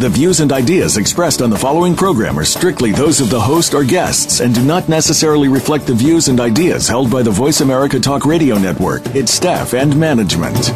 The views and ideas expressed on the following program are strictly those of the host or guests and do not necessarily reflect the views and ideas held by the Voice America Talk Radio Network, its staff, and management.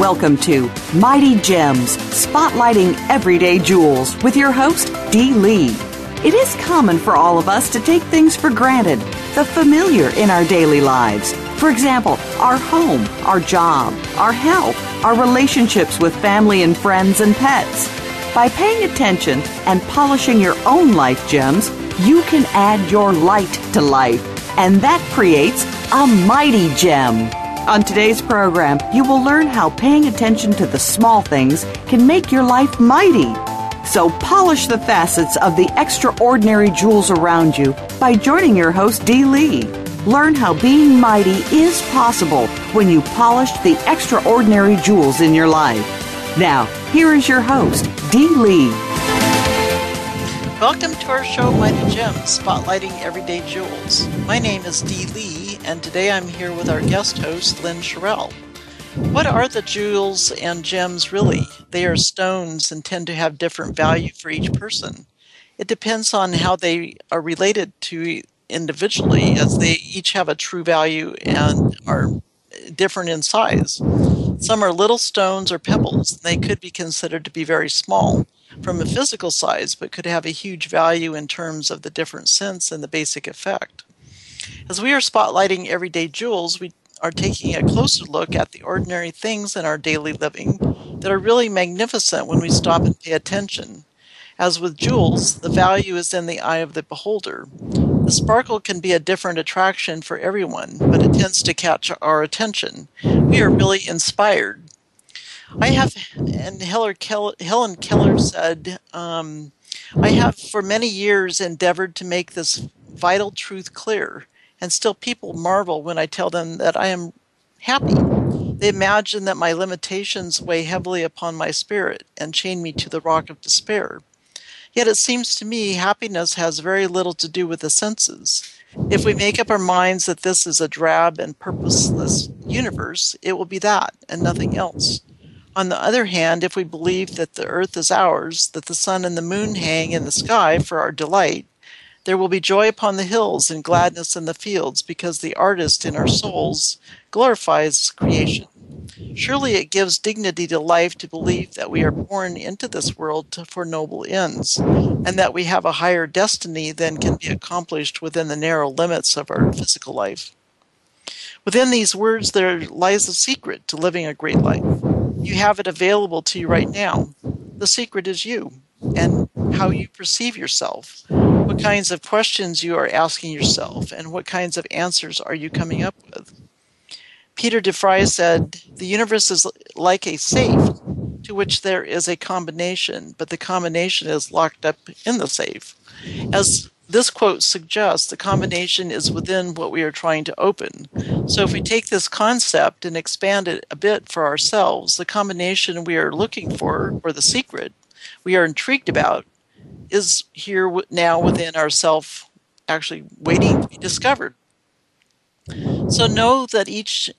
Welcome to Mighty Gems, spotlighting everyday jewels with your host, Dee Lee. It is common for all of us to take things for granted, the familiar in our daily lives. For example, our home, our job, our health, our relationships with family and friends and pets. By paying attention and polishing your own life gems, you can add your light to life, and that creates a mighty gem. On today's program, you will learn how paying attention to the small things can make your life mighty. So polish the facets of the extraordinary jewels around you by joining your host, Dee Lee. Learn how being mighty is possible when you polish the extraordinary jewels in your life. Now, here is your host, Dee Lee. Welcome to our show, Mighty Gems, spotlighting everyday jewels. My name is Dee Lee, and today I'm here with our guest host, Lynn Sherrill. What are the jewels and gems really? They are stones and tend to have different value for each person. It depends on how they are related to individually, as they each have a true value and are different in size. Some are little stones or pebbles. They could be considered to be very small from a physical size, but could have a huge value in terms of the different sense and the basic effect. As we are spotlighting everyday jewels, we are taking a closer look at the ordinary things in our daily living that are really magnificent when we stop and pay attention. As with jewels, the value is in the eye of the beholder. The sparkle can be a different attraction for everyone, but it tends to catch our attention. We are really inspired. Helen Keller said, I have for many years endeavored to make this vital truth clear, and still people marvel when I tell them that I am happy. They imagine that my limitations weigh heavily upon my spirit and chain me to the rock of despair. Yet it seems to me happiness has very little to do with the senses. If we make up our minds that this is a drab and purposeless universe, it will be that and nothing else. On the other hand, if we believe that the earth is ours, that the sun and the moon hang in the sky for our delight, there will be joy upon the hills and gladness in the fields, because the artist in our souls glorifies creation. Surely it gives dignity to life to believe that we are born into this world for noble ends, and that we have a higher destiny than can be accomplished within the narrow limits of our physical life. Within these words, there lies a secret to living a great life. You have it available to you right now. The secret is you and how you perceive yourself, what kinds of questions you are asking yourself, and what kinds of answers are you coming up with. Peter DeFries said, the universe is like a safe to which there is a combination, but the combination is locked up in the safe. As this quote suggests, the combination is within what we are trying to open. So if we take this concept and expand it a bit for ourselves, the combination we are looking for, or the secret we are intrigued about, is here now within ourself, actually waiting to be discovered. So know that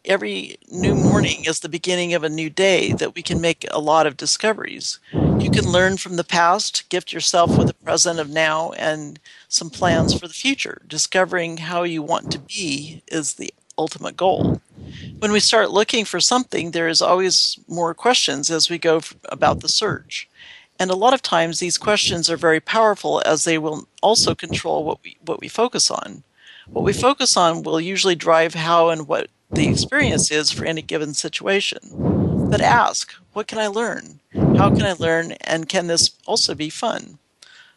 every new morning is the beginning of a new day, that we can make a lot of discoveries. You can learn from the past, gift yourself with the present of now, and some plans for the future. Discovering how you want to be is the ultimate goal. When we start looking for something, there is always more questions as we go about the search. And a lot of times these questions are very powerful, as they will also control what we focus on. What we focus on will usually drive how and what the experience is for any given situation. But ask, what can I learn? How can I learn? And can this also be fun?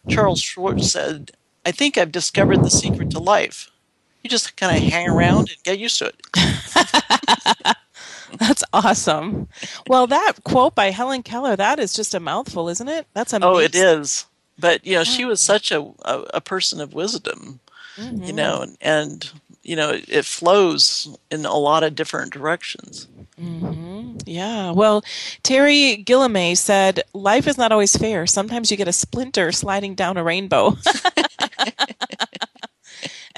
Charles Schwab said, I think I've discovered the secret to life. You just kind of hang around and get used to it. That's awesome. Well, that quote by Helen Keller, that is just a mouthful, isn't it? That's amazing. Oh, it is. But, you know, she was such a person of wisdom, mm-hmm. you know, and, you know, it flows in a lot of different directions. Mm-hmm. Yeah. Well, Terry Gilliam said, life is not always fair. Sometimes you get a splinter sliding down a rainbow.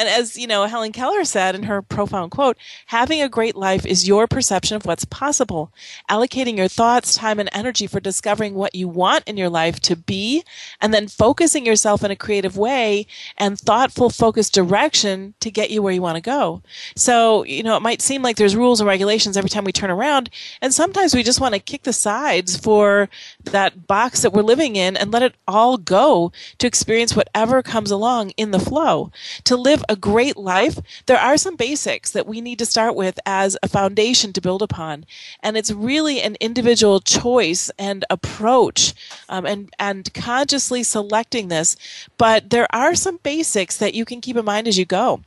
And as, you know, Helen Keller said in her profound quote, having a great life is your perception of what's possible. Allocating your thoughts, time, and energy for discovering what you want in your life to be, and then focusing yourself in a creative way and thoughtful, focused direction to get you where you want to go. So, you know, it might seem like there's rules and regulations every time we turn around, and sometimes we just want to kick the sides for that box that we're living in and let it all go to experience whatever comes along in the flow. To live a great life, there are some basics that we need to start with as a foundation to build upon. And it's really an individual choice and approach, and consciously selecting this. But there are some basics that you can keep in mind as you go.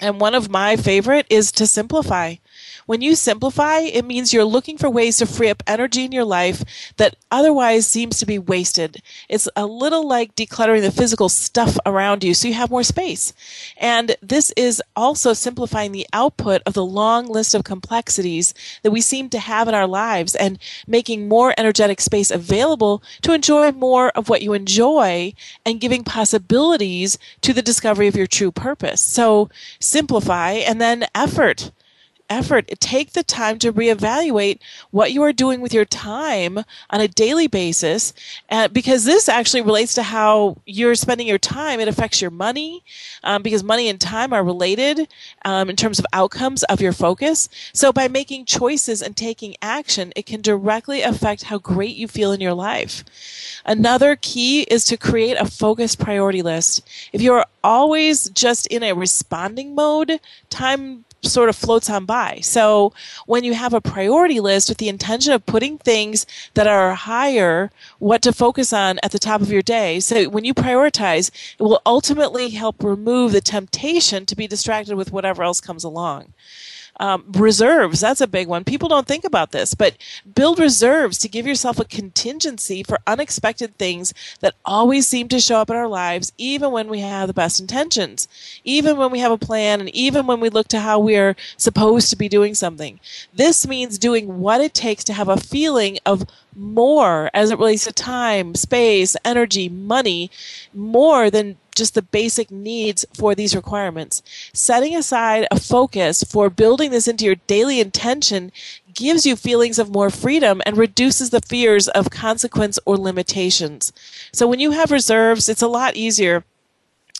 And one of my favorite is to simplify. When you simplify, it means you're looking for ways to free up energy in your life that otherwise seems to be wasted. It's a little like decluttering the physical stuff around you so you have more space. And this is also simplifying the output of the long list of complexities that we seem to have in our lives and making more energetic space available to enjoy more of what you enjoy and giving possibilities to the discovery of your true purpose. So simplify, and then effort. Take the time to reevaluate what you are doing with your time on a daily basis, because this actually relates to how you're spending your time. It affects your money, because money and time are related in terms of outcomes of your focus. So by making choices and taking action, it can directly affect how great you feel in your life. Another key is to create a focused priority list. If you're always just in a responding mode, time sort of floats on by. So when you have a priority list with the intention of putting things that are higher, what to focus on at the top of your day, so when you prioritize, it will ultimately help remove the temptation to be distracted with whatever else comes along. Reserves, that's a big one. People don't think about this, but build reserves to give yourself a contingency for unexpected things that always seem to show up in our lives, even when we have the best intentions, even when we have a plan, and even when we look to how we're supposed to be doing something. This means doing what it takes to have a feeling of more as it relates to time, space, energy, money, more than just the basic needs for these requirements. Setting aside a focus for building this into your daily intention gives you feelings of more freedom and reduces the fears of consequence or limitations. So when you have reserves, it's a lot easier.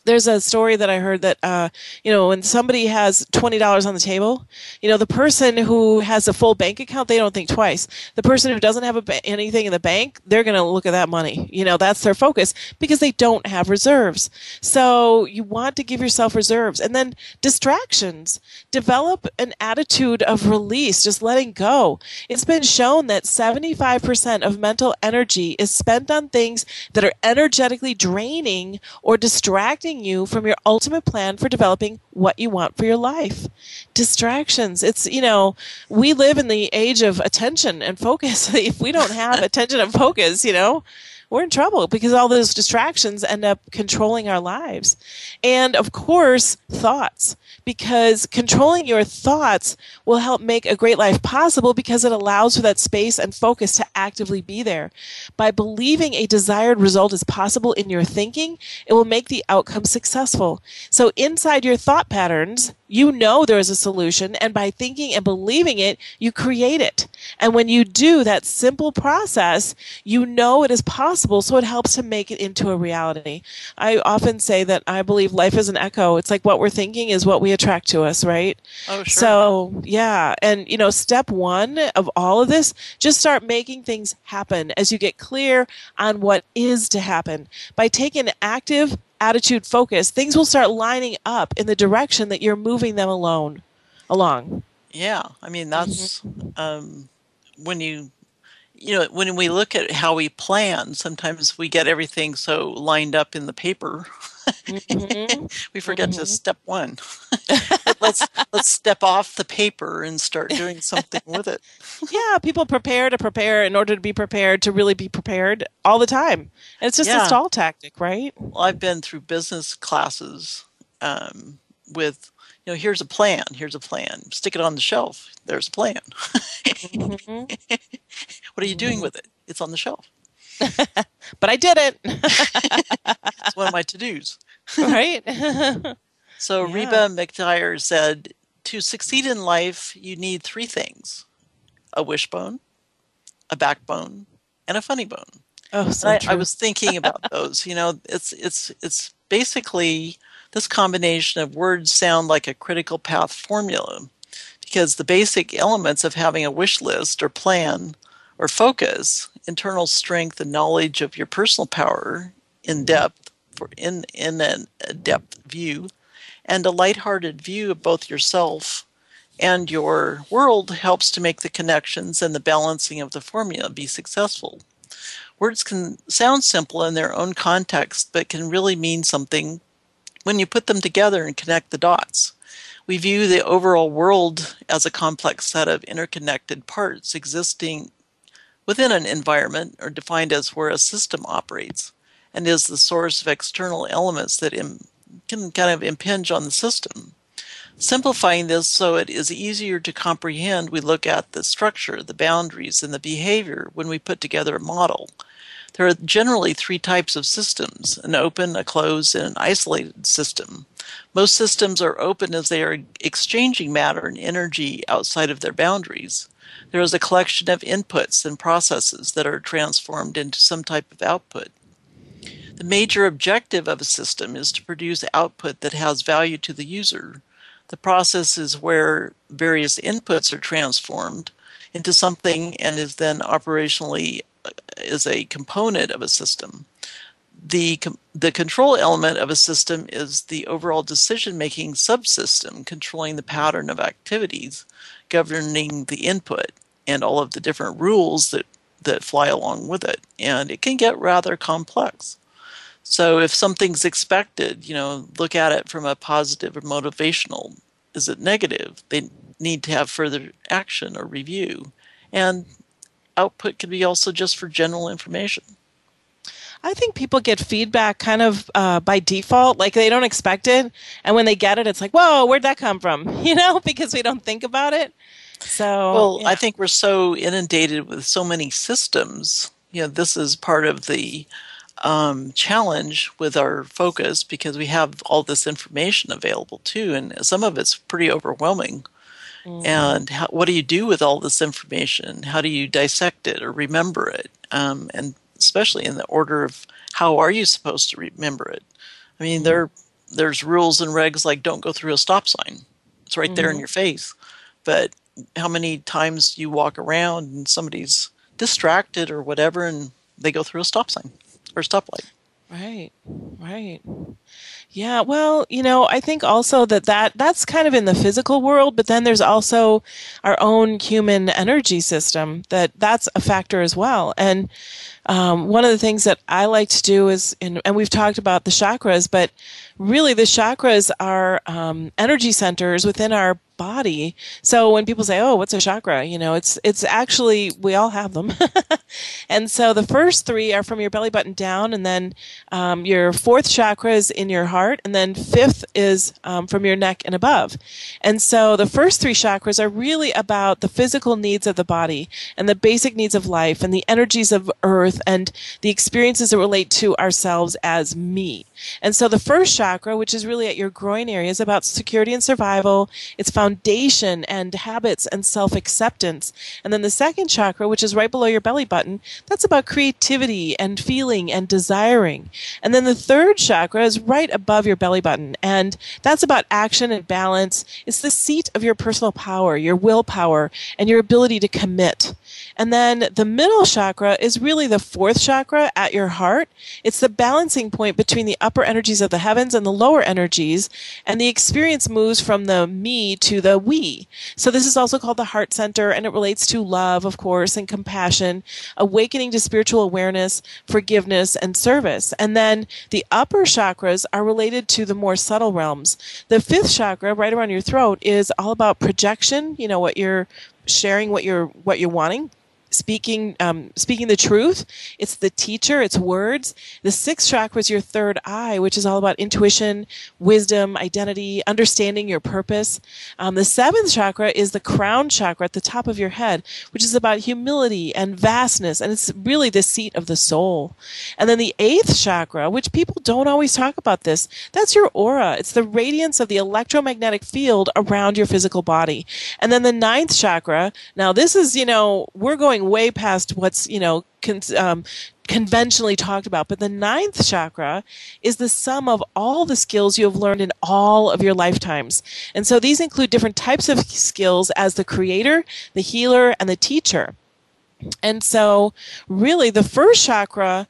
There's a story that I heard that, you know, when somebody has $20 on the table, you know, the person who has a full bank account, they don't think twice. The person who doesn't have anything in the bank, they're going to look at that money. You know, that's their focus because they don't have reserves. So you want to give yourself reserves. And then distractions. Develop an attitude of release, just letting go. It's been shown that 75% of mental energy is spent on things that are energetically draining or distracting you from your ultimate plan for developing what you want for your life. Distractions. It's, you know, we live in the age of attention and focus. If we don't have attention and focus, you know, we're in trouble because all those distractions end up controlling our lives. And of course, thoughts, because controlling your thoughts will help make a great life possible because it allows for that space and focus to actively be there. By believing a desired result is possible in your thinking, it will make the outcome successful. So inside your thought patterns, you know there is a solution, and by thinking and believing it, you create it. And when you do that simple process, you know it is possible, so it helps to make it into a reality. I often say that I believe life is an echo. It's like what we're thinking is what we attract to us, right? Oh, sure. So, yeah. And, you know, step one of all of this, just start making things happen as you get clear on what is to happen. By taking an active attitude focus, things will start lining up in the direction that you're moving them along. Yeah. I mean, that's when you know, when we look at how we plan, sometimes we get everything so lined up in the paper Mm-hmm. We forget just step one. let's step off the paper and start doing something with it. Yeah, people prepare in order to be prepared, to really be prepared all the time. And it's just a stall tactic, right? Well, I've been through business classes with, you know, here's a plan. Stick it on the shelf. There's a plan. Mm-hmm. What are you doing with it? It's on the shelf. But I did it. It's one of my to-dos. Right? So Reba McEntire said, to succeed in life, you need three things. A wishbone, a backbone, and a funny bone. Oh, so I was thinking about those. You know, it's basically this combination of words sound like a critical path formula, because the basic elements of having a wish list or plan or focus, internal strength and knowledge of your personal power in depth, in an adept view, and a lighthearted view of both yourself and your world helps to make the connections and the balancing of the formula be successful. Words can sound simple in their own context, but can really mean something when you put them together and connect the dots. We view the overall world as a complex set of interconnected parts existing within an environment, or defined as where a system operates, and is the source of external elements that can kind of impinge on the system. Simplifying this so it is easier to comprehend, we look at the structure, the boundaries, and the behavior when we put together a model. There are generally three types of systems: an open, a closed, and an isolated system. Most systems are open as they are exchanging matter and energy outside of their boundaries. There is a collection of inputs and processes that are transformed into some type of output. The major objective of a system is to produce output that has value to the user. The process is where various inputs are transformed into something and is then operationally is a component of a system. The control element of a system is the overall decision-making subsystem controlling the pattern of activities governing the input and all of the different rules that fly along with it. And it can get rather complex. So if something's expected, you know, look at it from a positive or motivational. Is it negative? They need to have further action or review. And output could be also just for general information. I think people get feedback kind of by default, like they don't expect it. And when they get it, it's like, whoa, where'd that come from? You know, because we don't think about it. So, I think we're so inundated with so many systems. You know, this is part of the challenge with our focus, because we have all this information available too. And some of it's pretty overwhelming. Mm-hmm. And what do you do with all this information? How do you dissect it or remember it? And especially in the order of how are you supposed to remember it? I mean, there's rules and regs like don't go through a stop sign. It's right there in your face. But how many times you walk around and somebody's distracted or whatever and they go through a stop sign or stoplight. Right. Yeah, well, you know, I think also that's kind of in the physical world, but then there's also our own human energy system that's a factor as well. And one of the things that I like to do is, and we've talked about the chakras, but really the chakras are energy centers within our body. So when people say, oh, what's a chakra? You know, it's actually, we all have them. And so the first three are from your belly button down, and then your fourth chakra is in your heart, and then fifth is from your neck and above. And so the first three chakras are really about the physical needs of the body and the basic needs of life and the energies of earth and the experiences that relate to ourselves as me. And so the first chakra, which is really at your groin area, is about security and survival. It's foundation and habits and self-acceptance. And then the second chakra, which is right below your belly button, that's about creativity and feeling and desiring. And then the third chakra is right above your belly button, and that's about action and balance. It's the seat of your personal power, your willpower, and your ability to commit. And then the middle chakra is really the fourth chakra at your heart. It's the balancing point between the upper energies of the heavens and the lower energies, and the experience moves from the me to the we. So this is also called the heart center, and it relates to love, of course, and compassion, awakening to spiritual awareness, forgiveness, and service. And then the upper chakras are related to the more subtle realms. The fifth chakra, right around your throat, is all about projection, you know, what you're sharing, what you're wanting, speaking the truth. It's the teacher, it's words. The sixth chakra is your third eye, which is all about intuition, wisdom, identity, understanding your purpose. The seventh chakra is the crown chakra at the top of your head, which is about humility and vastness, and it's really the seat of the soul. And then the eighth chakra, which people don't always talk about this, that's your aura. It's the radiance of the electromagnetic field around your physical body. And then the ninth chakra, now this is, you know, we're going way past what's, you know, conventionally talked about, but the ninth chakra is the sum of all the skills you have learned in all of your lifetimes. And so these include different types of skills as the creator, the healer, and the teacher. And so really the first chakra,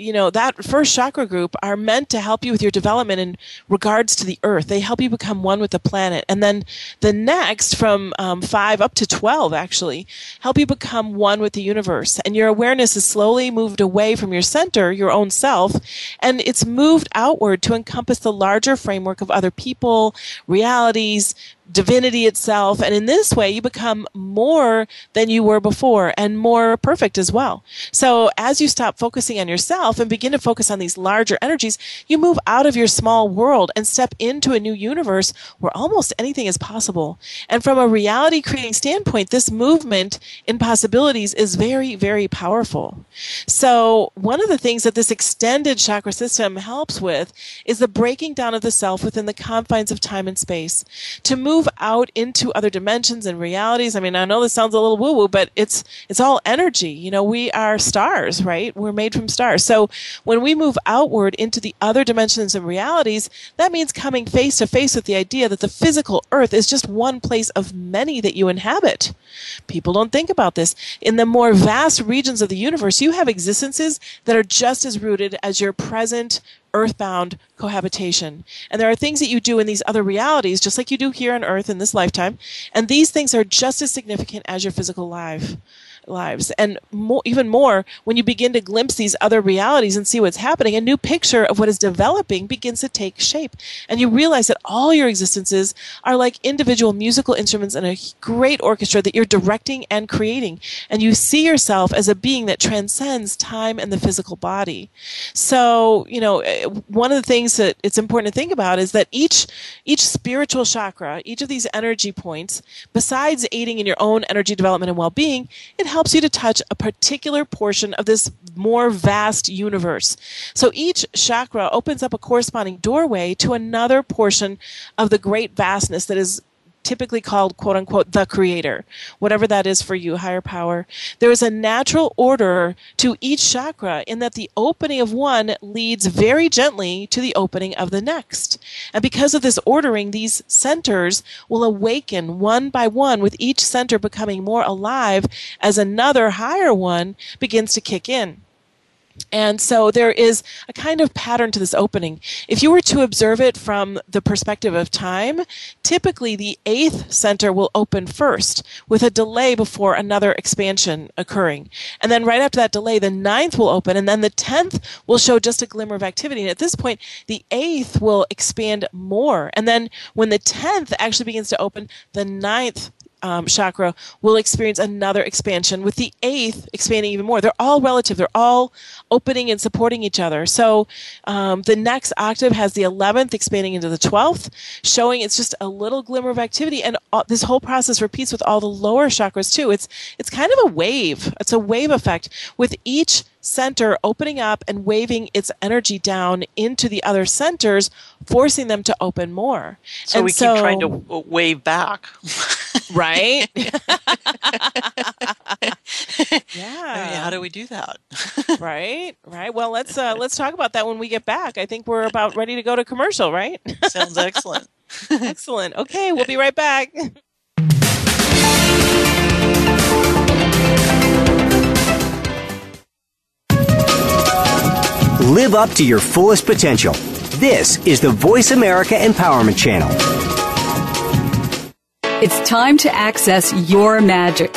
you know, that first chakra group are meant to help you with your development in regards to the earth. They help you become one with the planet. And then the next, from 5 up to 12, actually, help you become one with the universe. And your awareness is slowly moved away from your center, your own self, and it's moved outward to encompass the larger framework of other people, realities, divinity itself. And in this way, you become more than you were before and more perfect as well. So as you stop focusing on yourself and begin to focus on these larger energies, you move out of your small world and step into a new universe where almost anything is possible. And from a reality creating standpoint, this movement in possibilities is very, very powerful. So one of the things that this extended chakra system helps with is the breaking down of the self within the confines of time and space to move out into other dimensions and realities. I mean, I know this sounds a little woo-woo, but it's all energy. You know, we are stars, right? We're made from stars. So when we move outward into the other dimensions and realities, that means coming face to face with the idea that the physical earth is just one place of many that you inhabit. People don't think about this. In the more vast regions of the universe, you have existences that are just as rooted as your present earthbound cohabitation. And there are things that you do in these other realities, just like you do here on Earth in this lifetime. And these things are just as significant as your physical lives. And even more, when you begin to glimpse these other realities and see what's happening, a new picture of what is developing begins to take shape. And you realize that all your existences are like individual musical instruments in a great orchestra that you're directing and creating. And you see yourself as a being that transcends time and the physical body. So, you know, one of the things that it's important to think about is that each spiritual chakra, each of these energy points, besides aiding in your own energy development and well-being, it helps you to touch a particular portion of this more vast universe. So each chakra opens up a corresponding doorway to another portion of the great vastness that is typically called, quote unquote, the creator, whatever that is for you, higher power. There is a natural order to each chakra in that the opening of one leads very gently to the opening of the next. And because of this ordering, these centers will awaken one by one, with each center becoming more alive as another higher one begins to kick in. And so there is a kind of pattern to this opening. If you were to observe it from the perspective of time, typically the eighth center will open first with a delay before another expansion occurring. And then right after that delay, the ninth will open, and then the 10th will show just a glimmer of activity. And at this point, the eighth will expand more. And then when the 10th actually begins to open, the ninth chakra will experience another expansion, with the eighth expanding even more. They're all relative. They're all opening and supporting each other. So the next octave has the 11th expanding into the 12th, showing it's just a little glimmer of activity. And this whole process repeats with all the lower chakras too. It's kind of a wave. It's a wave effect, with each center opening up and waving its energy down into the other centers, forcing them to open more. So keep trying to wave back. Right? Yeah. I mean, how do we do that? Right. Well, let's talk about that when we get back. I think we're about ready to go to commercial, right? Sounds excellent. Excellent. Okay, we'll be right back. Live up to your fullest potential. This is the Voice America Empowerment Channel. It's time to access your magic.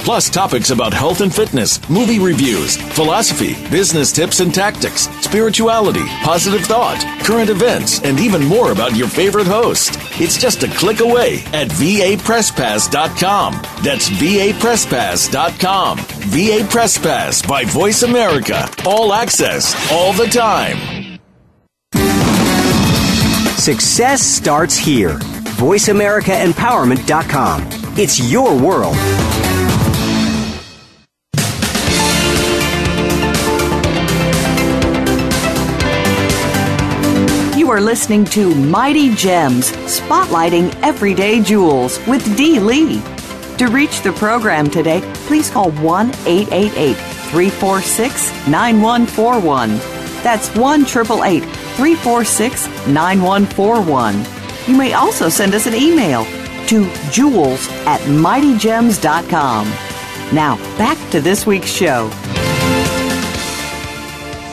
Plus topics about health and fitness, movie reviews, philosophy, business tips and tactics, spirituality, positive thought, current events, and even more about your favorite host. It's just a click away at vapresspass.com. That's vapresspass.com. VA Press Pass by Voice America. All access, all the time. Success starts here. VoiceAmericaEmpowerment.com. It's your world. You are listening to Mighty Gems, spotlighting everyday jewels with Dee Lee. To reach the program today, please call 1-888-346-9141. That's 1-888-346-9141. You may also send us an email to jewels@mightygems.com. Now, back to this week's show.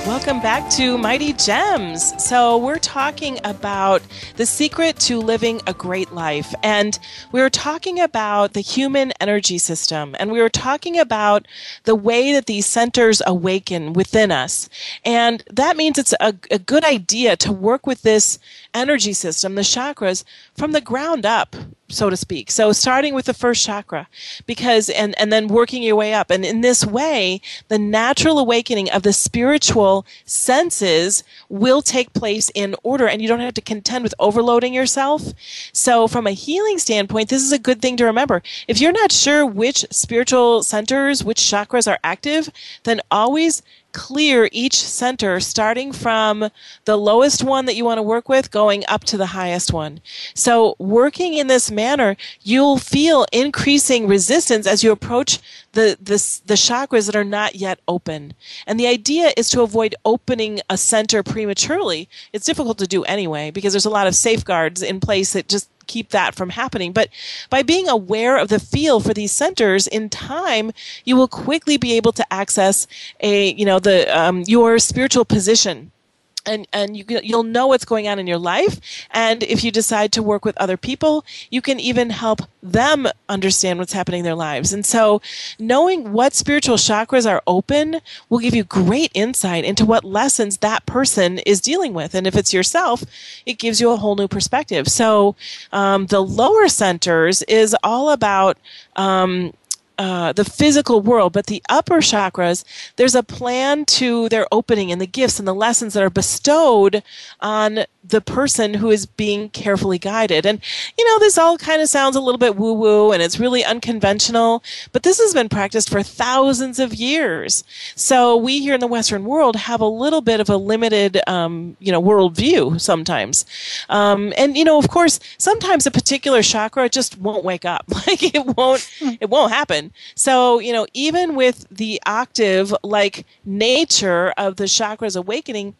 Welcome back to Mighty Gems. So we're talking about the secret to living a great life. And we were talking about the human energy system. And we were talking about the way that these centers awaken within us. And that means it's a good idea to work with this energy system, the chakras, from the ground up, so to speak. So starting with the first chakra, because and then working your way up. And in this way, the natural awakening of the spiritual senses will take place in order, and you don't have to contend with overloading yourself. So from a healing standpoint, this is a good thing to remember. If you're not sure which spiritual centers, which chakras are active, then always clear each center, starting from the lowest one that you want to work with, going up to the highest one. So working in this manner, you'll feel increasing resistance as you approach the chakras that are not yet open. And the idea is to avoid opening a center prematurely. It's difficult to do anyway, because there's a lot of safeguards in place that just keep that from happening. But by being aware of the feel for these centers in time, you will quickly be able to access your spiritual position. And you'll know what's going on in your life. And if you decide to work with other people, you can even help them understand what's happening in their lives. And so knowing what spiritual chakras are open will give you great insight into what lessons that person is dealing with. And if it's yourself, it gives you a whole new perspective. So the lower centers is all about the physical world, but the upper chakras, there's a plan to their opening and the gifts and the lessons that are bestowed on the person who is being carefully guided. And, this all kind of sounds a little bit woo-woo, and it's really unconventional, but this has been practiced for thousands of years. So we here in the Western world have a little bit of a limited, worldview sometimes. Of course, sometimes a particular chakra just won't wake up. Like it won't happen. So, even with the octave, like nature of the chakra's awakening,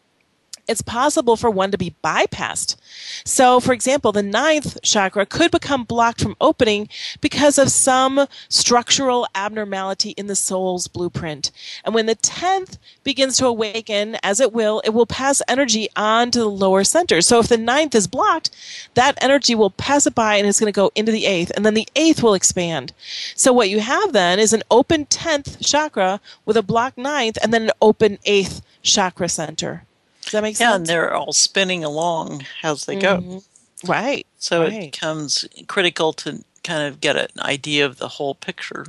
it's possible for one to be bypassed. So, for example, the ninth chakra could become blocked from opening because of some structural abnormality in the soul's blueprint. And when the 10th begins to awaken, as it will pass energy on to the lower center. So if the 9th is blocked, that energy will pass it by and it's going to go into the 8th. And then the 8th will expand. So what you have then is an open 10th chakra with a blocked 9th and then an open 8th chakra center. Does that make sense? Yeah, and they're all spinning along as they go. Right. So it becomes critical to kind of get an idea of the whole picture.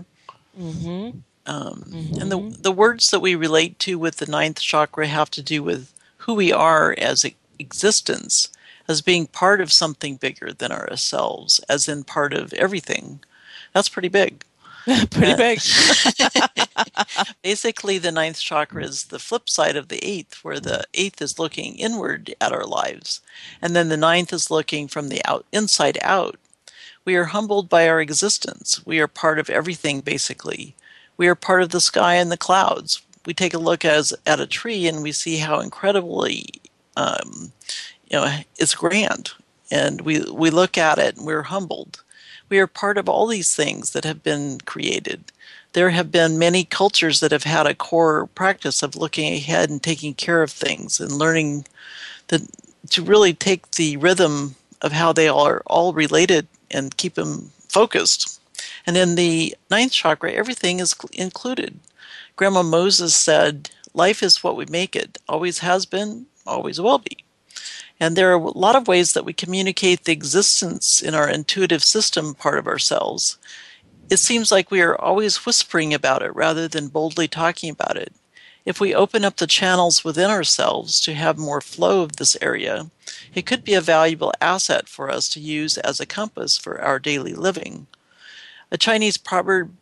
And the words that we relate to with the ninth chakra have to do with who we are as existence, as being part of something bigger than ourselves, as in part of everything. That's pretty big. Pretty big. Basically, the ninth chakra is the flip side of the eighth, where the eighth is looking inward at our lives. And then the ninth is looking from the inside out. We are humbled by our existence. We are part of everything, basically. We are part of the sky and the clouds. We take a look at a tree and we see how incredibly it's grand. And we look at it and we're humbled. We are part of all these things that have been created. There have been many cultures that have had a core practice of looking ahead and taking care of things and learning to really take the rhythm of how they are all related and keep them focused. And in the ninth chakra, everything is included. Grandma Moses said, "Life is what we make it, always has been, always will be." And there are a lot of ways that we communicate the existence in our intuitive system part of ourselves. It seems like we are always whispering about it rather than boldly talking about it. If we open up the channels within ourselves to have more flow of this area, it could be a valuable asset for us to use as a compass for our daily living. A Chinese proverb,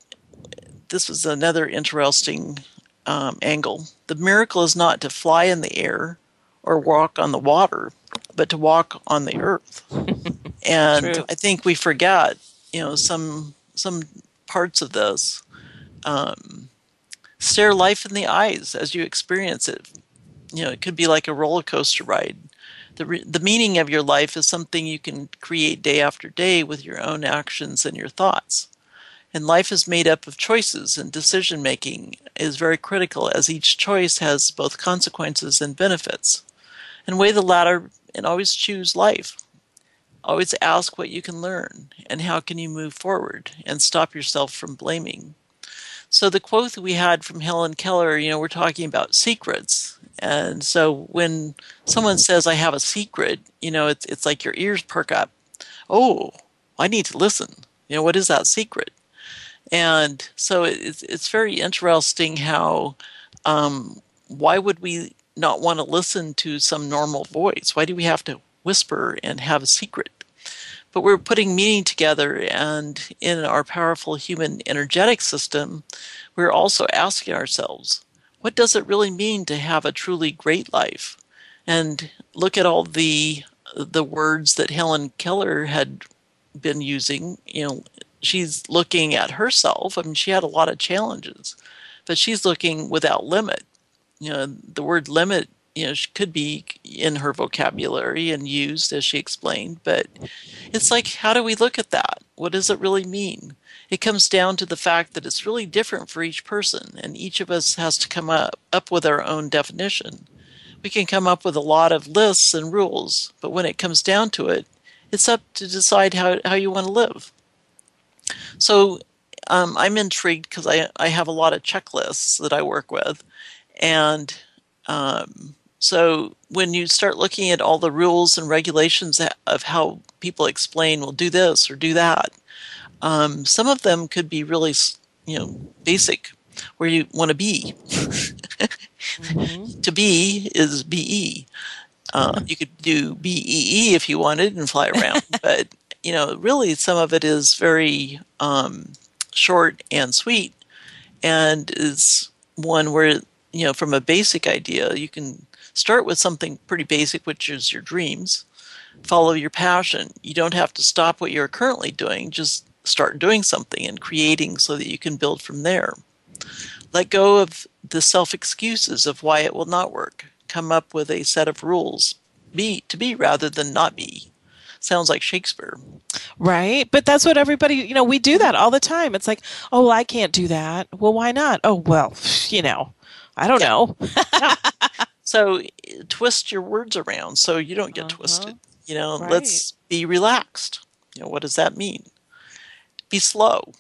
this was another interesting angle. The miracle is not to fly in the air or walk on the water, but to walk on the earth. And true. I think we forget, some parts of this. Stare life in the eyes as you experience it. It could be like a roller coaster ride. The meaning of your life is something you can create day after day with your own actions and your thoughts. And life is made up of choices, and decision-making is very critical as each choice has both consequences and benefits. And weigh the latter and always choose life. Always ask what you can learn and how can you move forward and stop yourself from blaming. So the quote that we had from Helen Keller, we're talking about secrets. And so when someone says, "I have a secret," it's like your ears perk up. Oh, I need to listen. What is that secret? And so it's very interesting how, why would we not want to listen to some normal voice? Why do we have to whisper and have a secret? But we're putting meaning together, and in our powerful human energetic system, we're also asking ourselves, what does it really mean to have a truly great life? And look at all the words that Helen Keller had been using, she's looking at herself. I mean, she had a lot of challenges, but she's looking without limit. The word limit, could be in her vocabulary and used as she explained, but it's like, how do we look at that? What does it really mean? It comes down to the fact that it's really different for each person, and each of us has to come up with our own definition. We can come up with a lot of lists and rules, but when it comes down to it, it's up to decide how you want to live. So I'm intrigued because I have a lot of checklists that I work with. And so when you start looking at all the rules and regulations of how people explain, well, do this or do that, some of them could be really, basic, where you want to be. To be is BE. You could do BEE if you wanted and fly around, but... really some of it is very short and sweet, and is one where, from a basic idea, you can start with something pretty basic, which is your dreams. Follow your passion. You don't have to stop what you're currently doing. Just start doing something and creating so that you can build from there. Let go of the self-excuses of why it will not work. come up with a set of rules. Be to be rather than not be. Sounds like Shakespeare. Right. But that's what everybody, you know, we do that all the time. It's like, oh, well, I can't do that. Well, why not? Oh, well, you know, I don't know. Yeah. So twist your words around so you don't get twisted. You know, right. Let's be relaxed. You know, what does that mean? Be slow.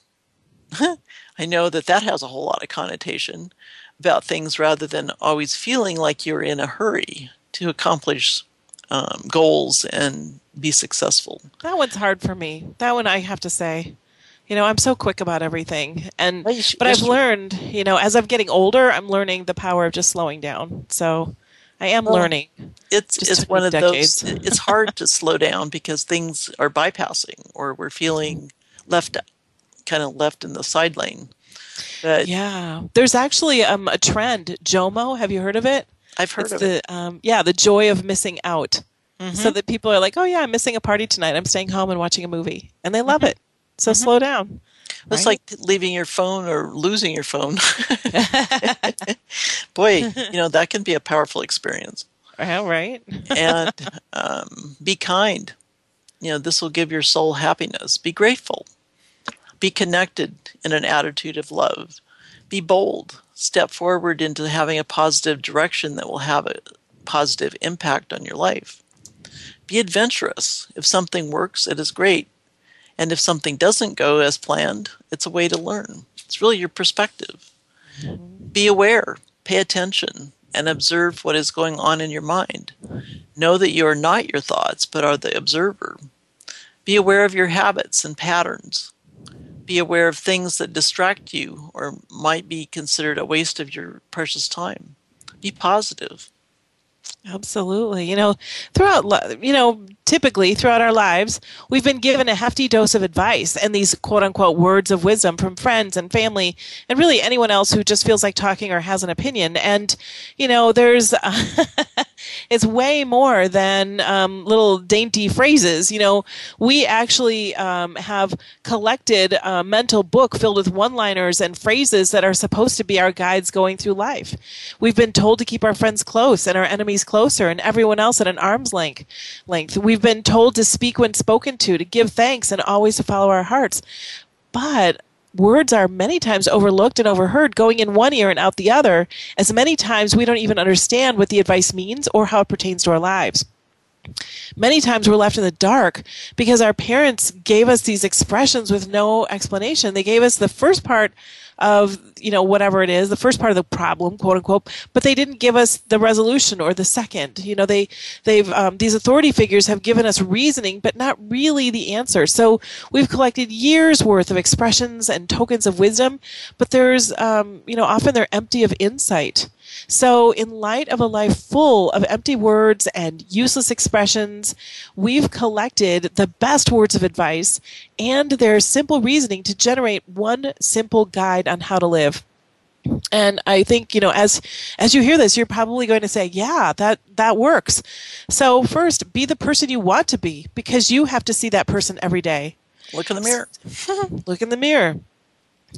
I know that has a whole lot of connotation about things rather than always feeling like you're in a hurry to accomplish goals and be successful. That one's hard for me. That one I have to say. You know, I'm so quick about everything. But I've learned, you know, as I'm getting older, I'm learning the power of just slowing down. So I am learning. It's one of those, it's hard to slow down because things are bypassing or we're feeling left in the side lane. But yeah. There's actually a trend, Jomo. Have you heard of it? I've heard of it. Yeah, the joy of missing out. Mm-hmm. So that people are like, oh, yeah, I'm missing a party tonight. I'm staying home and watching a movie. And they love it. So slow down. It's like leaving your phone or losing your phone. Boy, you know, that can be a powerful experience. Right. And be kind. You know, this will give your soul happiness. Be grateful. Be connected in an attitude of love. Be bold. Step forward into having a positive direction that will have a positive impact on your life. Be adventurous. If something works, it is great. And if something doesn't go as planned, it's a way to learn. It's really your perspective. Mm-hmm. Be aware, pay attention, and observe what is going on in your mind. Know that you are not your thoughts, but are the observer. Be aware of your habits and patterns. Be aware of things that distract you or might be considered a waste of your precious time. Be positive. Absolutely. You know, typically throughout our lives, we've been given a hefty dose of advice and these quote unquote words of wisdom from friends and family and really anyone else who just feels like talking or has an opinion. And, you know, it's way more than little dainty phrases. You know, we actually have collected a mental book filled with one-liners and phrases that are supposed to be our guides going through life. We've been told to keep our friends close and our enemies closer and everyone else at an arm's length. We've been told to speak when spoken to give thanks and always to follow our hearts. But words are many times overlooked and overheard, going in one ear and out the other, as many times we don't even understand what the advice means or how it pertains to our lives. Many times we're left in the dark because our parents gave us these expressions with no explanation. They gave us the first part of, you know, whatever it is, the first part of the problem, quote unquote, but they didn't give us the resolution or the second. You know, these authority figures have given us reasoning, but not really the answer. So we've collected years worth of expressions and tokens of wisdom, but there's, you know, often they're empty of insight. So in light of a life full of empty words and useless expressions, we've collected the best words of advice and their simple reasoning to generate one simple guide on how to live. And I think, you know, as you hear this, you're probably going to say, yeah, that works. So first, be the person you want to be, because you have to see that person every day. Look in the mirror. Look in the mirror.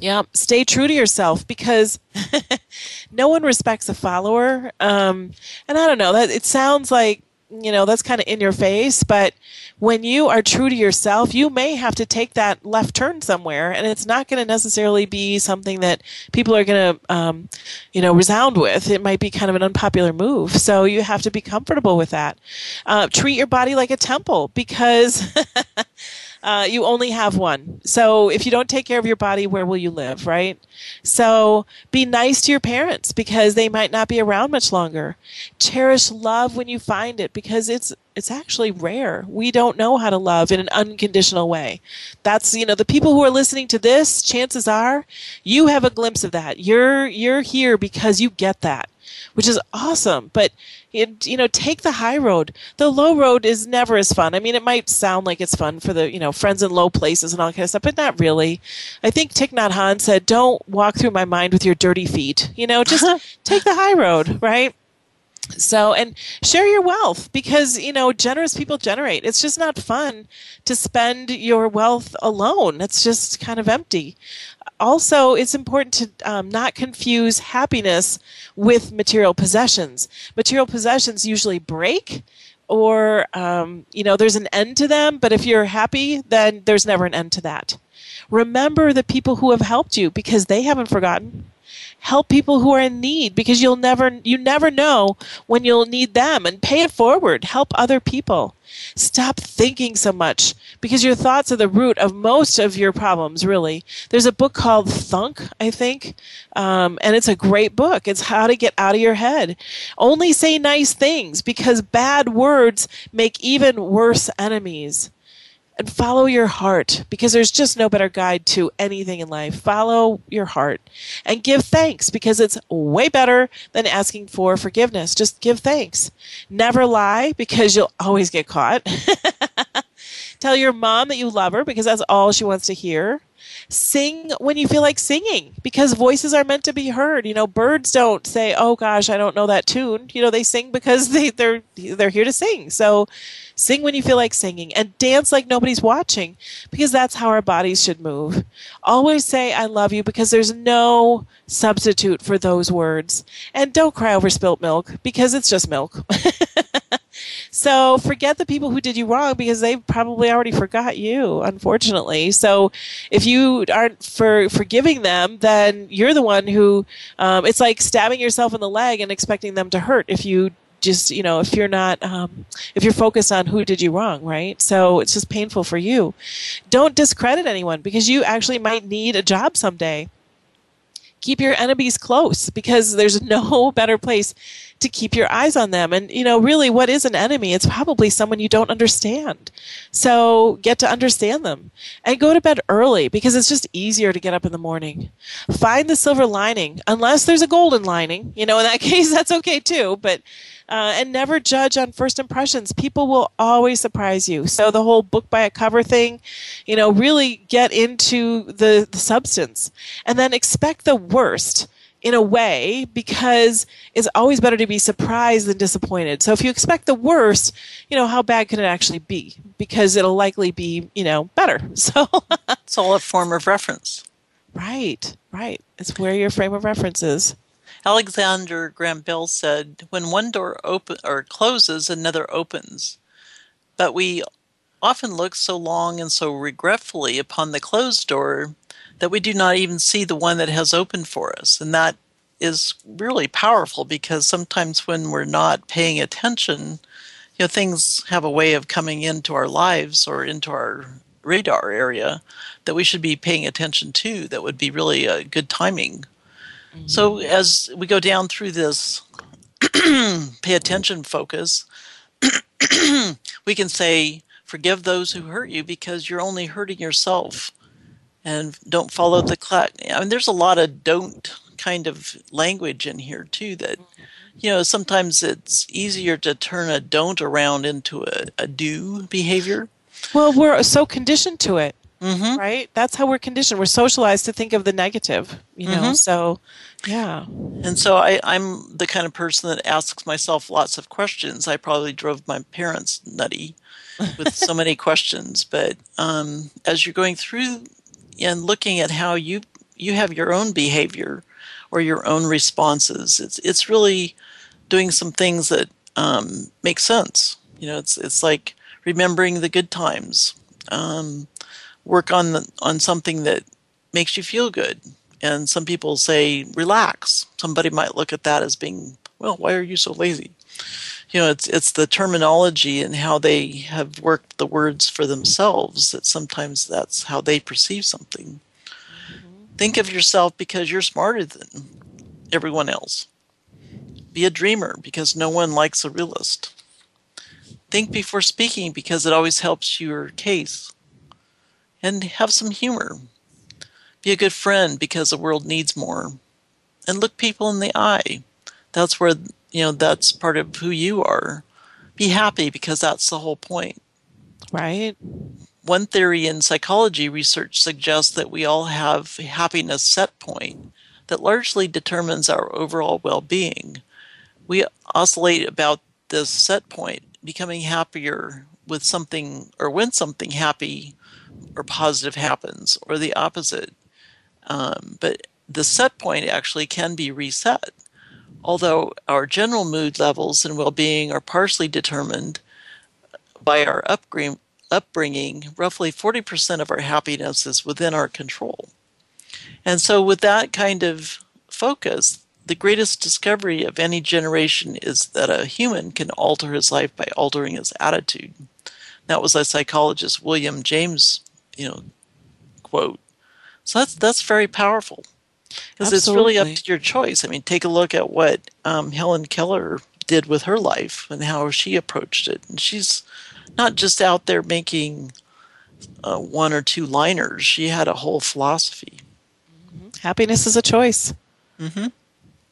Yeah, stay true to yourself, because no one respects a follower. And I don't know, it sounds like, you know, that's kind of in your face, but when you are true to yourself, you may have to take that left turn somewhere, and it's not going to necessarily be something that people are going to, you know, resound with. It might be kind of an unpopular move, so you have to be comfortable with that. Treat your body like a temple, because you only have one. So if you don't take care of your body, where will you live, right? So be nice to your parents, because they might not be around much longer. Cherish love when you find it, because it's actually rare. We don't know how to love in an unconditional way. That's, you know, the people who are listening to this, chances are you have a glimpse of that. You're here because you get that, which is awesome. But, you know, take the high road. The low road is never as fun. I mean, it might sound like it's fun for the, you know, friends in low places and all that kind of stuff, but not really. I think Thich Nhat Hanh said, don't walk through my mind with your dirty feet. You know, just take the high road, right? So, and share your wealth, because, you know, generous people generate. It's just not fun to spend your wealth alone. It's just kind of empty. also, it's important to not confuse happiness with material possessions. Material possessions usually break, or, there's an end to them. But if you're happy, then there's never an end to that. Remember the people who have helped you, because they haven't forgotten. Help people who are in need, because you never know when you'll need them, and pay it forward. Help other people. Stop thinking so much, because your thoughts are the root of most of your problems, really. There's a book called Thunk, I think, and it's a great book. It's how to get out of your head. Only say nice things, because bad words make even worse enemies. And follow your heart, because there's just no better guide to anything in life. Follow your heart. And give thanks, because it's way better than asking for forgiveness. Just give thanks. Never lie, because you'll always get caught. Tell your mom that you love her, because that's all she wants to hear. Sing when you feel like singing, because voices are meant to be heard. You know, birds don't say, oh gosh, I don't know that tune. You know, they sing because they're here to sing. So sing when you feel like singing, and dance like nobody's watching, because that's how our bodies should move. Always say I love you, because there's no substitute for those words. And don't cry over spilt milk, because it's just milk. So forget the people who did you wrong, because they probably already forgot you, unfortunately. So if you aren't forgiving them, then you're the one who, it's like stabbing yourself in the leg and expecting them to hurt if you just, if you're not, if you're focused on who did you wrong, right? So it's just painful for you. Don't discredit anyone, because you actually might need a job someday. Keep your enemies close, because there's no better place to keep your eyes on them. And, really, what is an enemy? It's probably someone you don't understand. So get to understand them. And go to bed early, because it's just easier to get up in the morning. Find the silver lining, unless there's a golden lining. In that case, that's okay too. But and never judge on first impressions. People will always surprise you. So the whole book by a cover thing, really get into the substance. And then expect the worst, in a way, because it's always better to be surprised than disappointed. So if you expect the worst, how bad can it actually be? Because it'll likely be, better. So it's all a form of reference. Right. It's where your frame of reference is. Alexander Graham Bell said, when one door opens or closes, another opens. But we often look so long and so regretfully upon the closed door that we do not even see the one that has opened for us. And that is really powerful, because sometimes when we're not paying attention, things have a way of coming into our lives or into our radar area that we should be paying attention to that would be really a good timing. Mm-hmm. So as we go down through this pay attention focus, we can say, forgive those who hurt you, because you're only hurting yourself. And don't follow the cloud. I mean, there's a lot of don't kind of language in here, too, that, sometimes it's easier to turn a don't around into a do behavior. Well, we're so conditioned to it, mm-hmm. right? That's how we're conditioned. We're socialized to think of the negative, mm-hmm. so, yeah. And so I'm the kind of person that asks myself lots of questions. I probably drove my parents nutty with so many questions. But as you're going through and looking at how you have your own behavior or your own responses, it's really doing some things that make sense. It's like remembering the good times. Work on something that makes you feel good. And some people say relax. Somebody might look at that as being, well, why are you so lazy? It's the terminology and how they have worked the words for themselves that sometimes that's how they perceive something. Mm-hmm. Think of yourself because you're smarter than everyone else. Be a dreamer because no one likes a realist. Think before speaking because it always helps your case. And have some humor. Be a good friend because the world needs more. And look people in the eye. That's where... that's part of who you are. Be happy because that's the whole point. Right. One theory in psychology research suggests that we all have a happiness set point that largely determines our overall well-being. We oscillate about this set point, becoming happier with something or when something happy or positive happens, or the opposite. But the set point actually can be reset. Although our general mood levels and well-being are partially determined by our upbringing, roughly 40% of our happiness is within our control. And so with that kind of focus, the greatest discovery of any generation is that a human can alter his life by altering his attitude. That was a psychologist, William James, quote. So that's very powerful. Because it's really up to your choice. I mean, take a look at what Helen Keller did with her life and how she approached it. And she's not just out there making one or two liners. She had a whole philosophy. Mm-hmm. Happiness is a choice. Mm-hmm.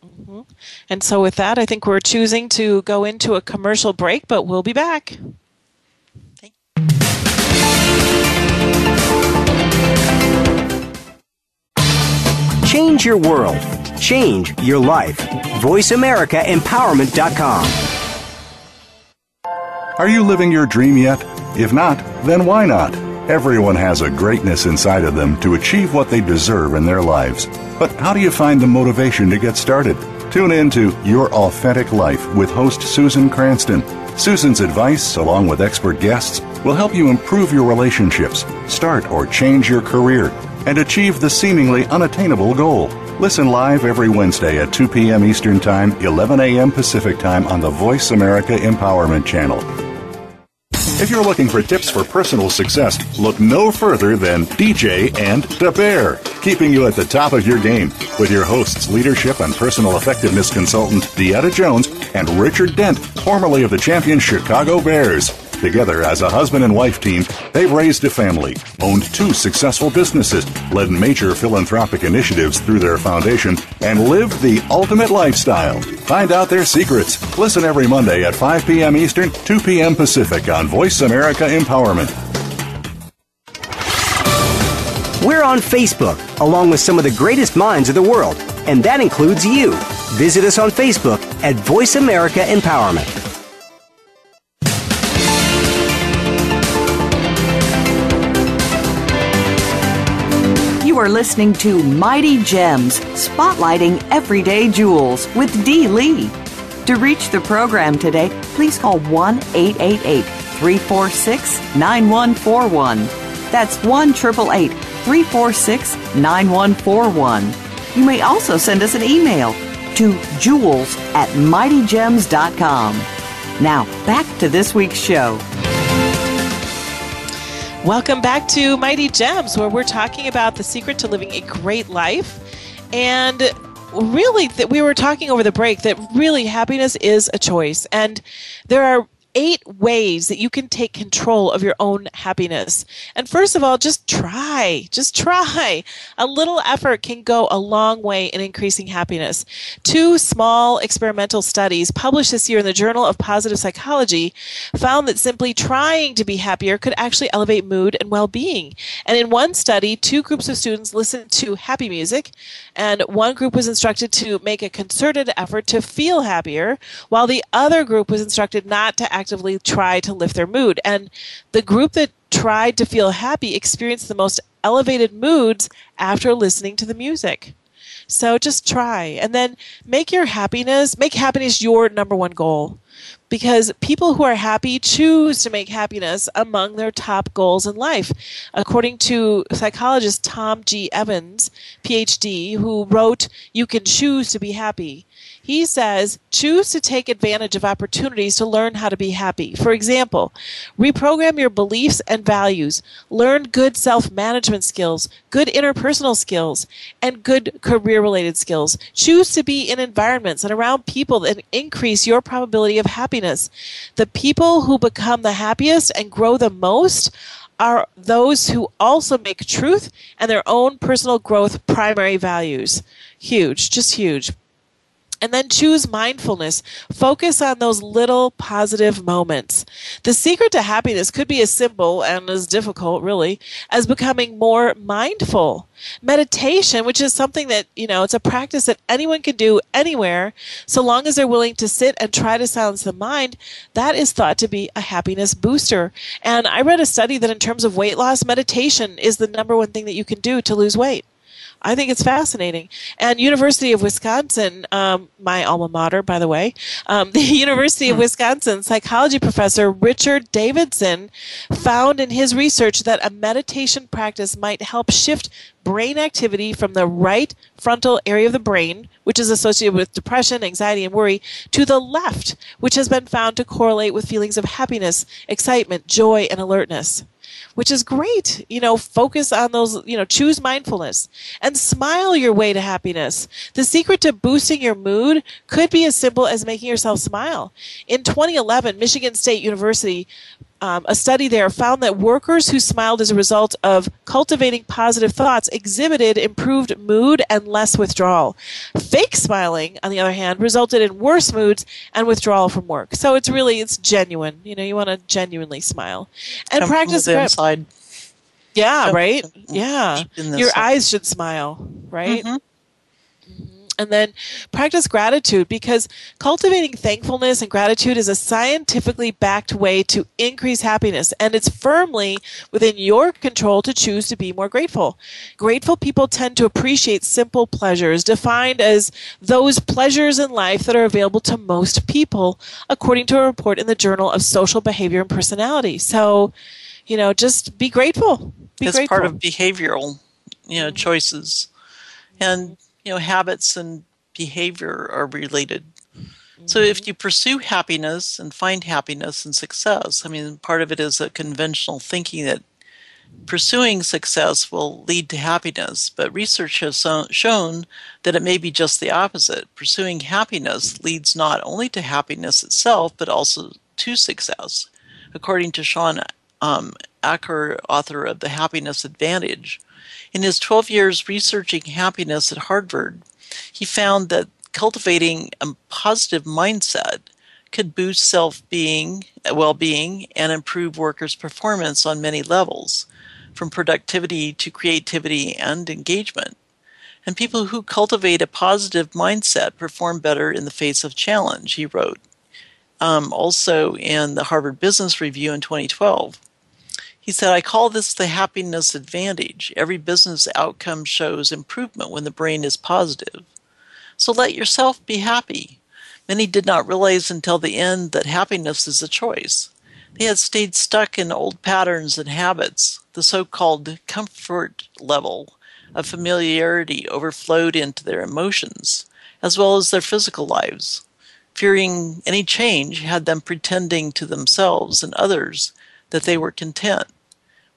Mm-hmm. And so with that, I think we're choosing to go into a commercial break, but we'll be back. Change your world. Change your life. VoiceAmericaEmpowerment.com. Are you living your dream yet? If not, then why not? Everyone has a greatness inside of them to achieve what they deserve in their lives. But how do you find the motivation to get started? Tune in to Your Authentic Life with host Susan Cranston. Susan's advice, along with expert guests, will help you improve your relationships, start or change your career, and achieve the seemingly unattainable goal. Listen live every Wednesday at 2 p.m. Eastern Time, 11 a.m. Pacific Time on the Voice America Empowerment Channel. If you're looking for tips for personal success, look no further than DJ and Da Bear, keeping you at the top of your game with your hosts, leadership and personal effectiveness consultant Deetta Jones and Richard Dent, formerly of the champion Chicago Bears. Together as a husband and wife team, they've raised a family, owned two successful businesses, led major philanthropic initiatives through their foundation, and lived the ultimate lifestyle. Find out their secrets. Listen every Monday at 5 p.m. Eastern, 2 p.m. Pacific on Voice America Empowerment. We're on Facebook, along with some of the greatest minds of the world, and that includes you. Visit us on Facebook at Voice America Empowerment. You are listening to Mighty Gems, spotlighting everyday jewels with Dee Lee. To reach the program today, please call 1-888-346-9141. That's 1-888-346-9141. You may also send us an email to jewels@mightygems.com. Now, back to this week's show. Welcome back to Mighty Gems, where we're talking about the secret to living a great life. And really, that we were talking over the break that really happiness is a choice. And there are 8 ways that you can take control of your own happiness. And first of all, just try. A little effort can go a long way in increasing happiness. 2 small experimental studies published this year in the Journal of Positive Psychology found that simply trying to be happier could actually elevate mood and well-being. And in one study, 2 groups of students listened to happy music, and one group was instructed to make a concerted effort to feel happier, while the other group was instructed not to actively try to lift their mood. And the group that tried to feel happy experienced the most elevated moods after listening to the music. So just try. And then make happiness your number one goal. Because people who are happy choose to make happiness among their top goals in life. According to psychologist Tom G. Evans, PhD, who wrote, "You Can Choose to Be Happy." He says, choose to take advantage of opportunities to learn how to be happy. For example, reprogram your beliefs and values. Learn good self-management skills, good interpersonal skills, and good career-related skills. Choose to be in environments and around people that increase your probability of happiness. The people who become the happiest and grow the most are those who also make truth and their own personal growth primary values. Huge, just huge. And then choose mindfulness. Focus on those little positive moments. The secret to happiness could be as simple and as difficult, really, as becoming more mindful. Meditation, which is something that, it's a practice that anyone can do anywhere, so long as they're willing to sit and try to silence the mind, that is thought to be a happiness booster. And I read a study that in terms of weight loss, meditation is the number one thing that you can do to lose weight. I think it's fascinating. And University of Wisconsin, my alma mater, by the way, the University of Wisconsin psychology professor Richard Davidson found in his research that a meditation practice might help shift brain activity from the right frontal area of the brain, which is associated with depression, anxiety, and worry, to the left, which has been found to correlate with feelings of happiness, excitement, joy, and alertness. Which is great, you know, focus on those, you know, choose mindfulness and smile your way to happiness. The secret to boosting your mood could be as simple as making yourself smile. In 2011, Michigan State University, a study there found that workers who smiled as a result of cultivating positive thoughts exhibited improved mood and less withdrawal. Fake smiling, on the other hand, resulted in worse moods and withdrawal from work. So it's really, it's genuine. You know, you want to genuinely smile. And come practice the inside. Yeah, right? Yeah. Your eyes should smile, right? Mm-hmm. And then practice gratitude, because cultivating thankfulness and gratitude is a scientifically backed way to increase happiness. And it's firmly within your control to choose to be more grateful. Grateful people tend to appreciate simple pleasures, defined as those pleasures in life that are available to most people, according to a report in the Journal of Social Behavior and Personality. So, you know, just be grateful. It's part of behavioral, you know, choices. And you know, habits and behavior are related. Mm-hmm. So if you pursue happiness and find happiness and success, I mean, part of it is a conventional thinking that pursuing success will lead to happiness. But research has shown that it may be just the opposite. Pursuing happiness leads not only to happiness itself, but also to success. According to Sean Acker, author of The Happiness Advantage, in his 12 years researching happiness at Harvard, he found that cultivating a positive mindset could boost self-being, well-being, and improve workers' performance on many levels, from productivity to creativity and engagement. And people who cultivate a positive mindset perform better in the face of challenge, he wrote. Also in the Harvard Business Review in 2012. He said, I call this the happiness advantage. Every business outcome shows improvement when the brain is positive. So let yourself be happy. Many did not realize until the end that happiness is a choice. They had stayed stuck in old patterns and habits. The so-called comfort level of familiarity overflowed into their emotions, as well as their physical lives. Fearing any change had them pretending to themselves and others that they were content,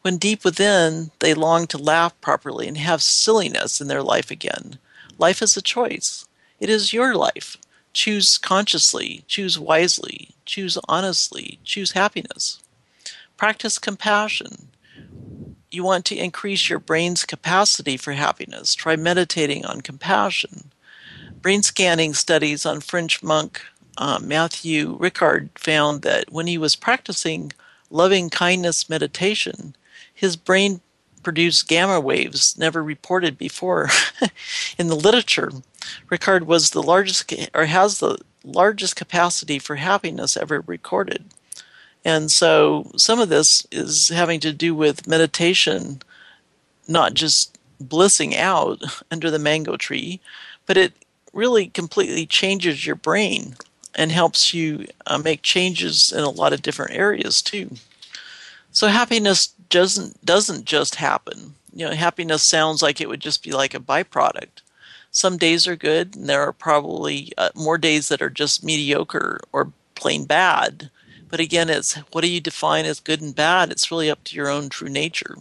when deep within, they long to laugh properly and have silliness in their life again. Life is a choice. It is your life. Choose consciously. Choose wisely. Choose honestly. Choose happiness. Practice compassion. You want to increase your brain's capacity for happiness. Try meditating on compassion. Brain scanning studies on French monk Matthew Ricard found that when he was practicing loving kindness meditation, his brain produced gamma waves never reported before in the literature. Ricard was the largest, or has the largest capacity for happiness ever recorded. And so some of this is having to do with meditation, not just blissing out under the mango tree, but it really completely changes your brain and helps you make changes in a lot of different areas too. So happiness doesn't just happen. You know, happiness sounds like it would just be like a byproduct. Some days are good, and there are probably more days that are just mediocre or plain bad. But again, it's what do you define as good and bad? It's really up to your own true nature.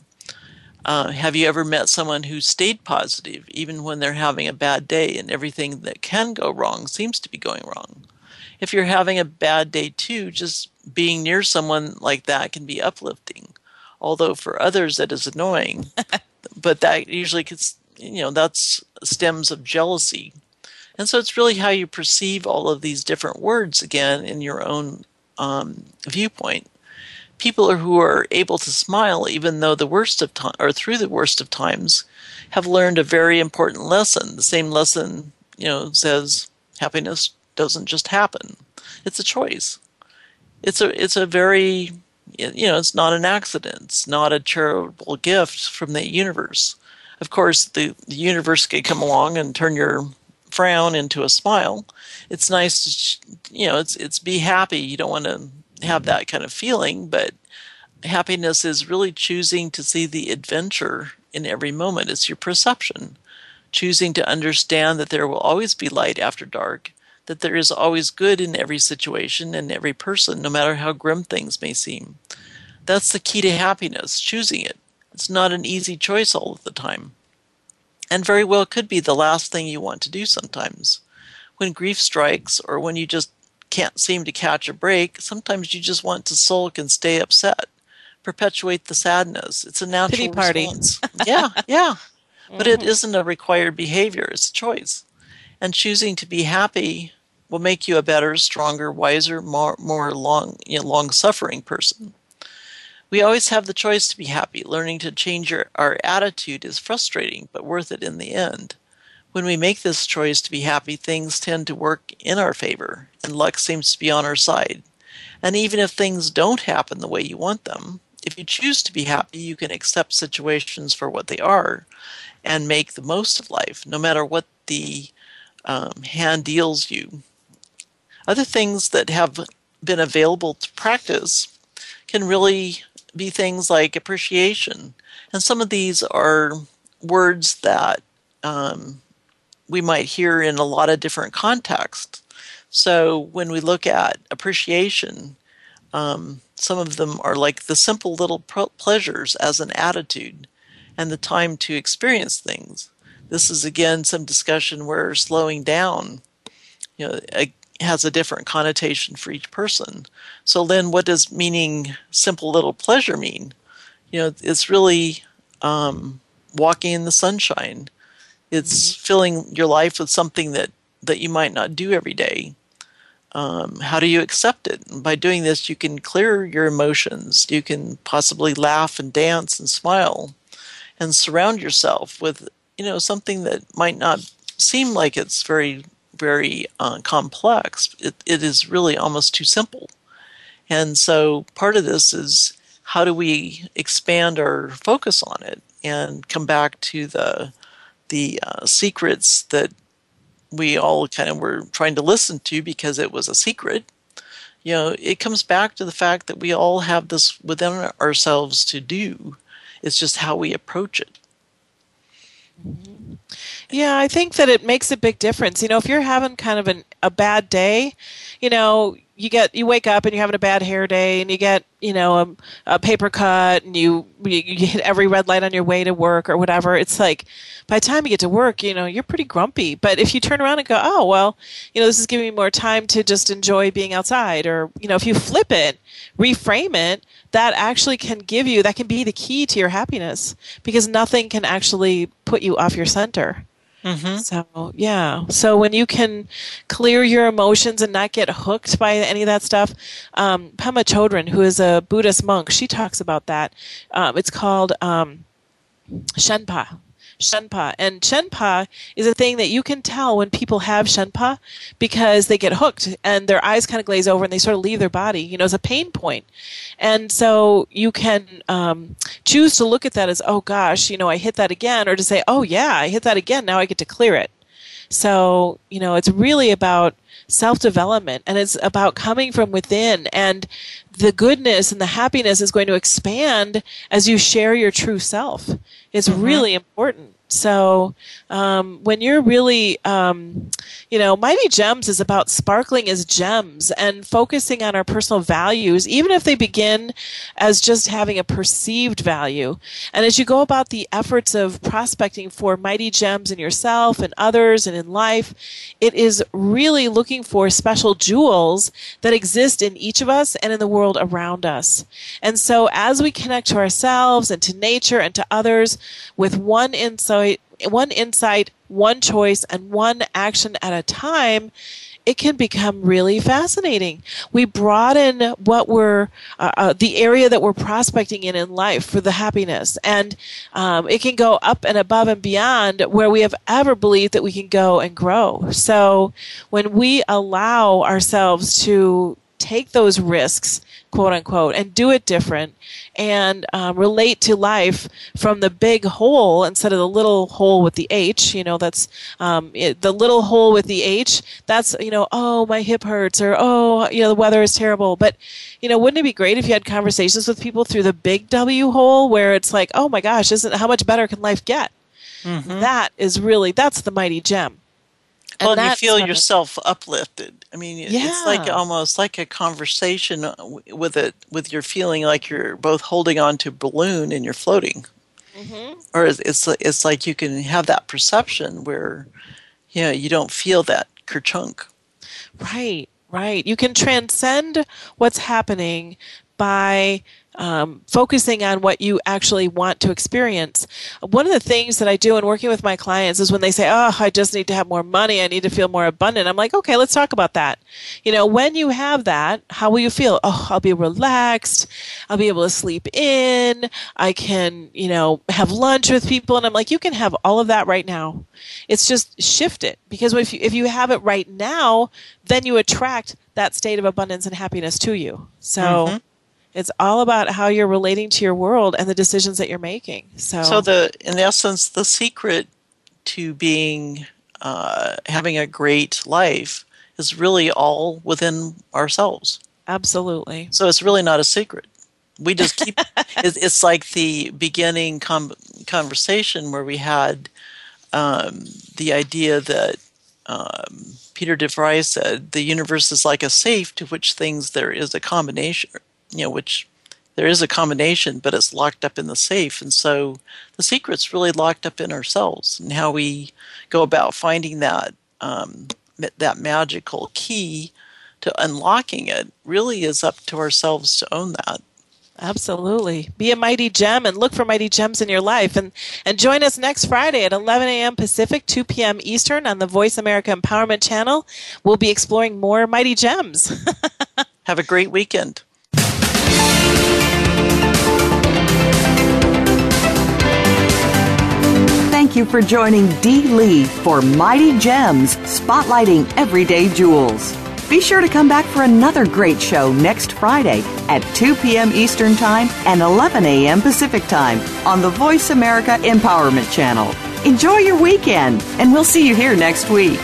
Have you ever met someone who stayed positive even when they're having a bad day and everything that can go wrong seems to be going wrong? If you're having a bad day too, just being near someone like that can be uplifting. Although for others that is annoying, but that usually gets, you know, that's stems of jealousy. And so it's really how you perceive all of these different words again in your own viewpoint. People who are able to smile even though the worst of time or through the worst of times have learned a very important lesson. The same lesson, you know, says happiness doesn't just happen. It's a choice. It's a very, you know, it's not an accident. It's not a charitable gift from the universe. Of course, the universe could come along and turn your frown into a smile. It's nice to, it's be happy. You don't want to have that kind of feeling, but happiness is really choosing to see the adventure in every moment. It's your perception. Choosing to understand that there will always be light after dark, that there is always good in every situation and every person, no matter how grim things may seem. That's the key to happiness, choosing it. It's not an easy choice all of the time. And very well could be the last thing you want to do sometimes. When grief strikes or when you just can't seem to catch a break, sometimes you just want to sulk and stay upset, perpetuate the sadness. It's a natural response. Yeah. But it isn't a required behavior. It's a choice. And choosing to be happy will make you a better, stronger, wiser, more long-suffering person. We always have the choice to be happy. Learning to change our attitude is frustrating, but worth it in the end. When we make this choice to be happy, things tend to work in our favor, and luck seems to be on our side. And even if things don't happen the way you want them, if you choose to be happy, you can accept situations for what they are and make the most of life, no matter what the hand deals you. Other things that have been available to practice can really be things like appreciation. And some of these are words that we might hear in a lot of different contexts. So when we look at appreciation, some of them are like the simple little pleasures as an attitude and the time to experience things. This is, again, some discussion where slowing down has a different connotation for each person. So, Lynn, what does meaning simple little pleasure mean? It's really walking in the sunshine. It's filling your life with something that you might not do every day. How do you accept it? And by doing this, you can clear your emotions. You can possibly laugh and dance and smile and surround yourself with, something that might not seem like it's very, very complex. It is really almost too simple. And so part of this is how do we expand our focus on it and come back to the secrets that we all kind of were trying to listen to because it was a secret. It comes back to the fact that we all have this within ourselves to do. It's just how we approach it. Yeah, I think that it makes a big difference. If you're having kind of a bad day, you wake up and you're having a bad hair day and you get, a paper cut and you hit every red light on your way to work or whatever. It's like by the time you get to work, you're pretty grumpy. But if you turn around and go, oh, well, this is giving me more time to just enjoy being outside, or, if you flip it, reframe it, that actually that can be the key to your happiness, because nothing can actually put you off your center. Mm-hmm. So, yeah. So when you can clear your emotions and not get hooked by any of that stuff, Pema Chodron, who is a Buddhist monk, she talks about that. It's called Shenpa. And Shenpa is a thing that you can tell when people have Shenpa, because they get hooked and their eyes kind of glaze over and they sort of leave their body. It's a pain point. And so you can choose to look at that as, oh gosh, I hit that again, or to say, oh yeah, I hit that again, now I get to clear it. So, it's really about self-development, and it's about coming from within, and the goodness and the happiness is going to expand as you share your true self. It's really important. So when you're really, Mighty Gems is about sparkling as gems and focusing on our personal values, even if they begin as just having a perceived value. And as you go about the efforts of prospecting for Mighty Gems in yourself and others and in life, it is really looking for special jewels that exist in each of us and in the world around us. And so as we connect to ourselves and to nature and to others with one insight, one choice, and one action at a time, it can become really fascinating. We broaden what we're, the area that we're prospecting in life for the happiness. And it can go up and above and beyond where we have ever believed that we can go and grow. So when we allow ourselves to take those risks, quote unquote, and do it different and relate to life from the big hole instead of the little hole with the H. You know, that's the little hole with the H. That's, you know, oh, my hip hurts, or oh, you know, the weather is terrible. But, you know, wouldn't it be great if you had conversations with people through the big W hole where it's like, oh my gosh, isn't how much better can life get? Mm-hmm. That is really, that's the mighty gem. Well, and you feel yourself uplifted. I mean, it's like almost like a conversation with it, with your feeling like you're both holding on to a balloon and you're floating. Mm-hmm. Or it's like you can have that perception where, you know, you don't feel that kerchunk. Right, right. You can transcend what's happening by focusing on what you actually want to experience. One of the things that I do in working with my clients is when they say, oh, I just need to have more money, I need to feel more abundant. I'm like, okay, let's talk about that. You know, when you have that, how will you feel? Oh, I'll be relaxed. I'll be able to sleep in. I can, you know, have lunch with people. And I'm like, you can have all of that right now. It's just shift it. Because if you have it right now, then you attract that state of abundance and happiness to you. So... Mm-hmm. It's all about how you're relating to your world and the decisions that you're making. So in essence, the secret to being having a great life is really all within ourselves. Absolutely. So it's really not a secret. We just keep it's like the beginning conversation where we had the idea that Peter DeFries said, the universe is like a safe to which things there is a combination. You know, which there is a combination, but it's locked up in the safe. And so the secret's really locked up in ourselves and how we go about finding that that magical key to unlocking it really is up to ourselves to own that. Absolutely. Be a mighty gem and look for mighty gems in your life. And join us next Friday at 11 a.m. Pacific, 2 p.m. Eastern on the Voice America Empowerment Channel. We'll be exploring more mighty gems. Have a great weekend. Thank you for joining Dee Lee for Mighty Gems, spotlighting everyday jewels. Be sure to come back for another great show next Friday at 2 p.m. Eastern Time and 11 a.m. Pacific Time on the Voice America Empowerment Channel. Enjoy your weekend, and we'll see you here next week.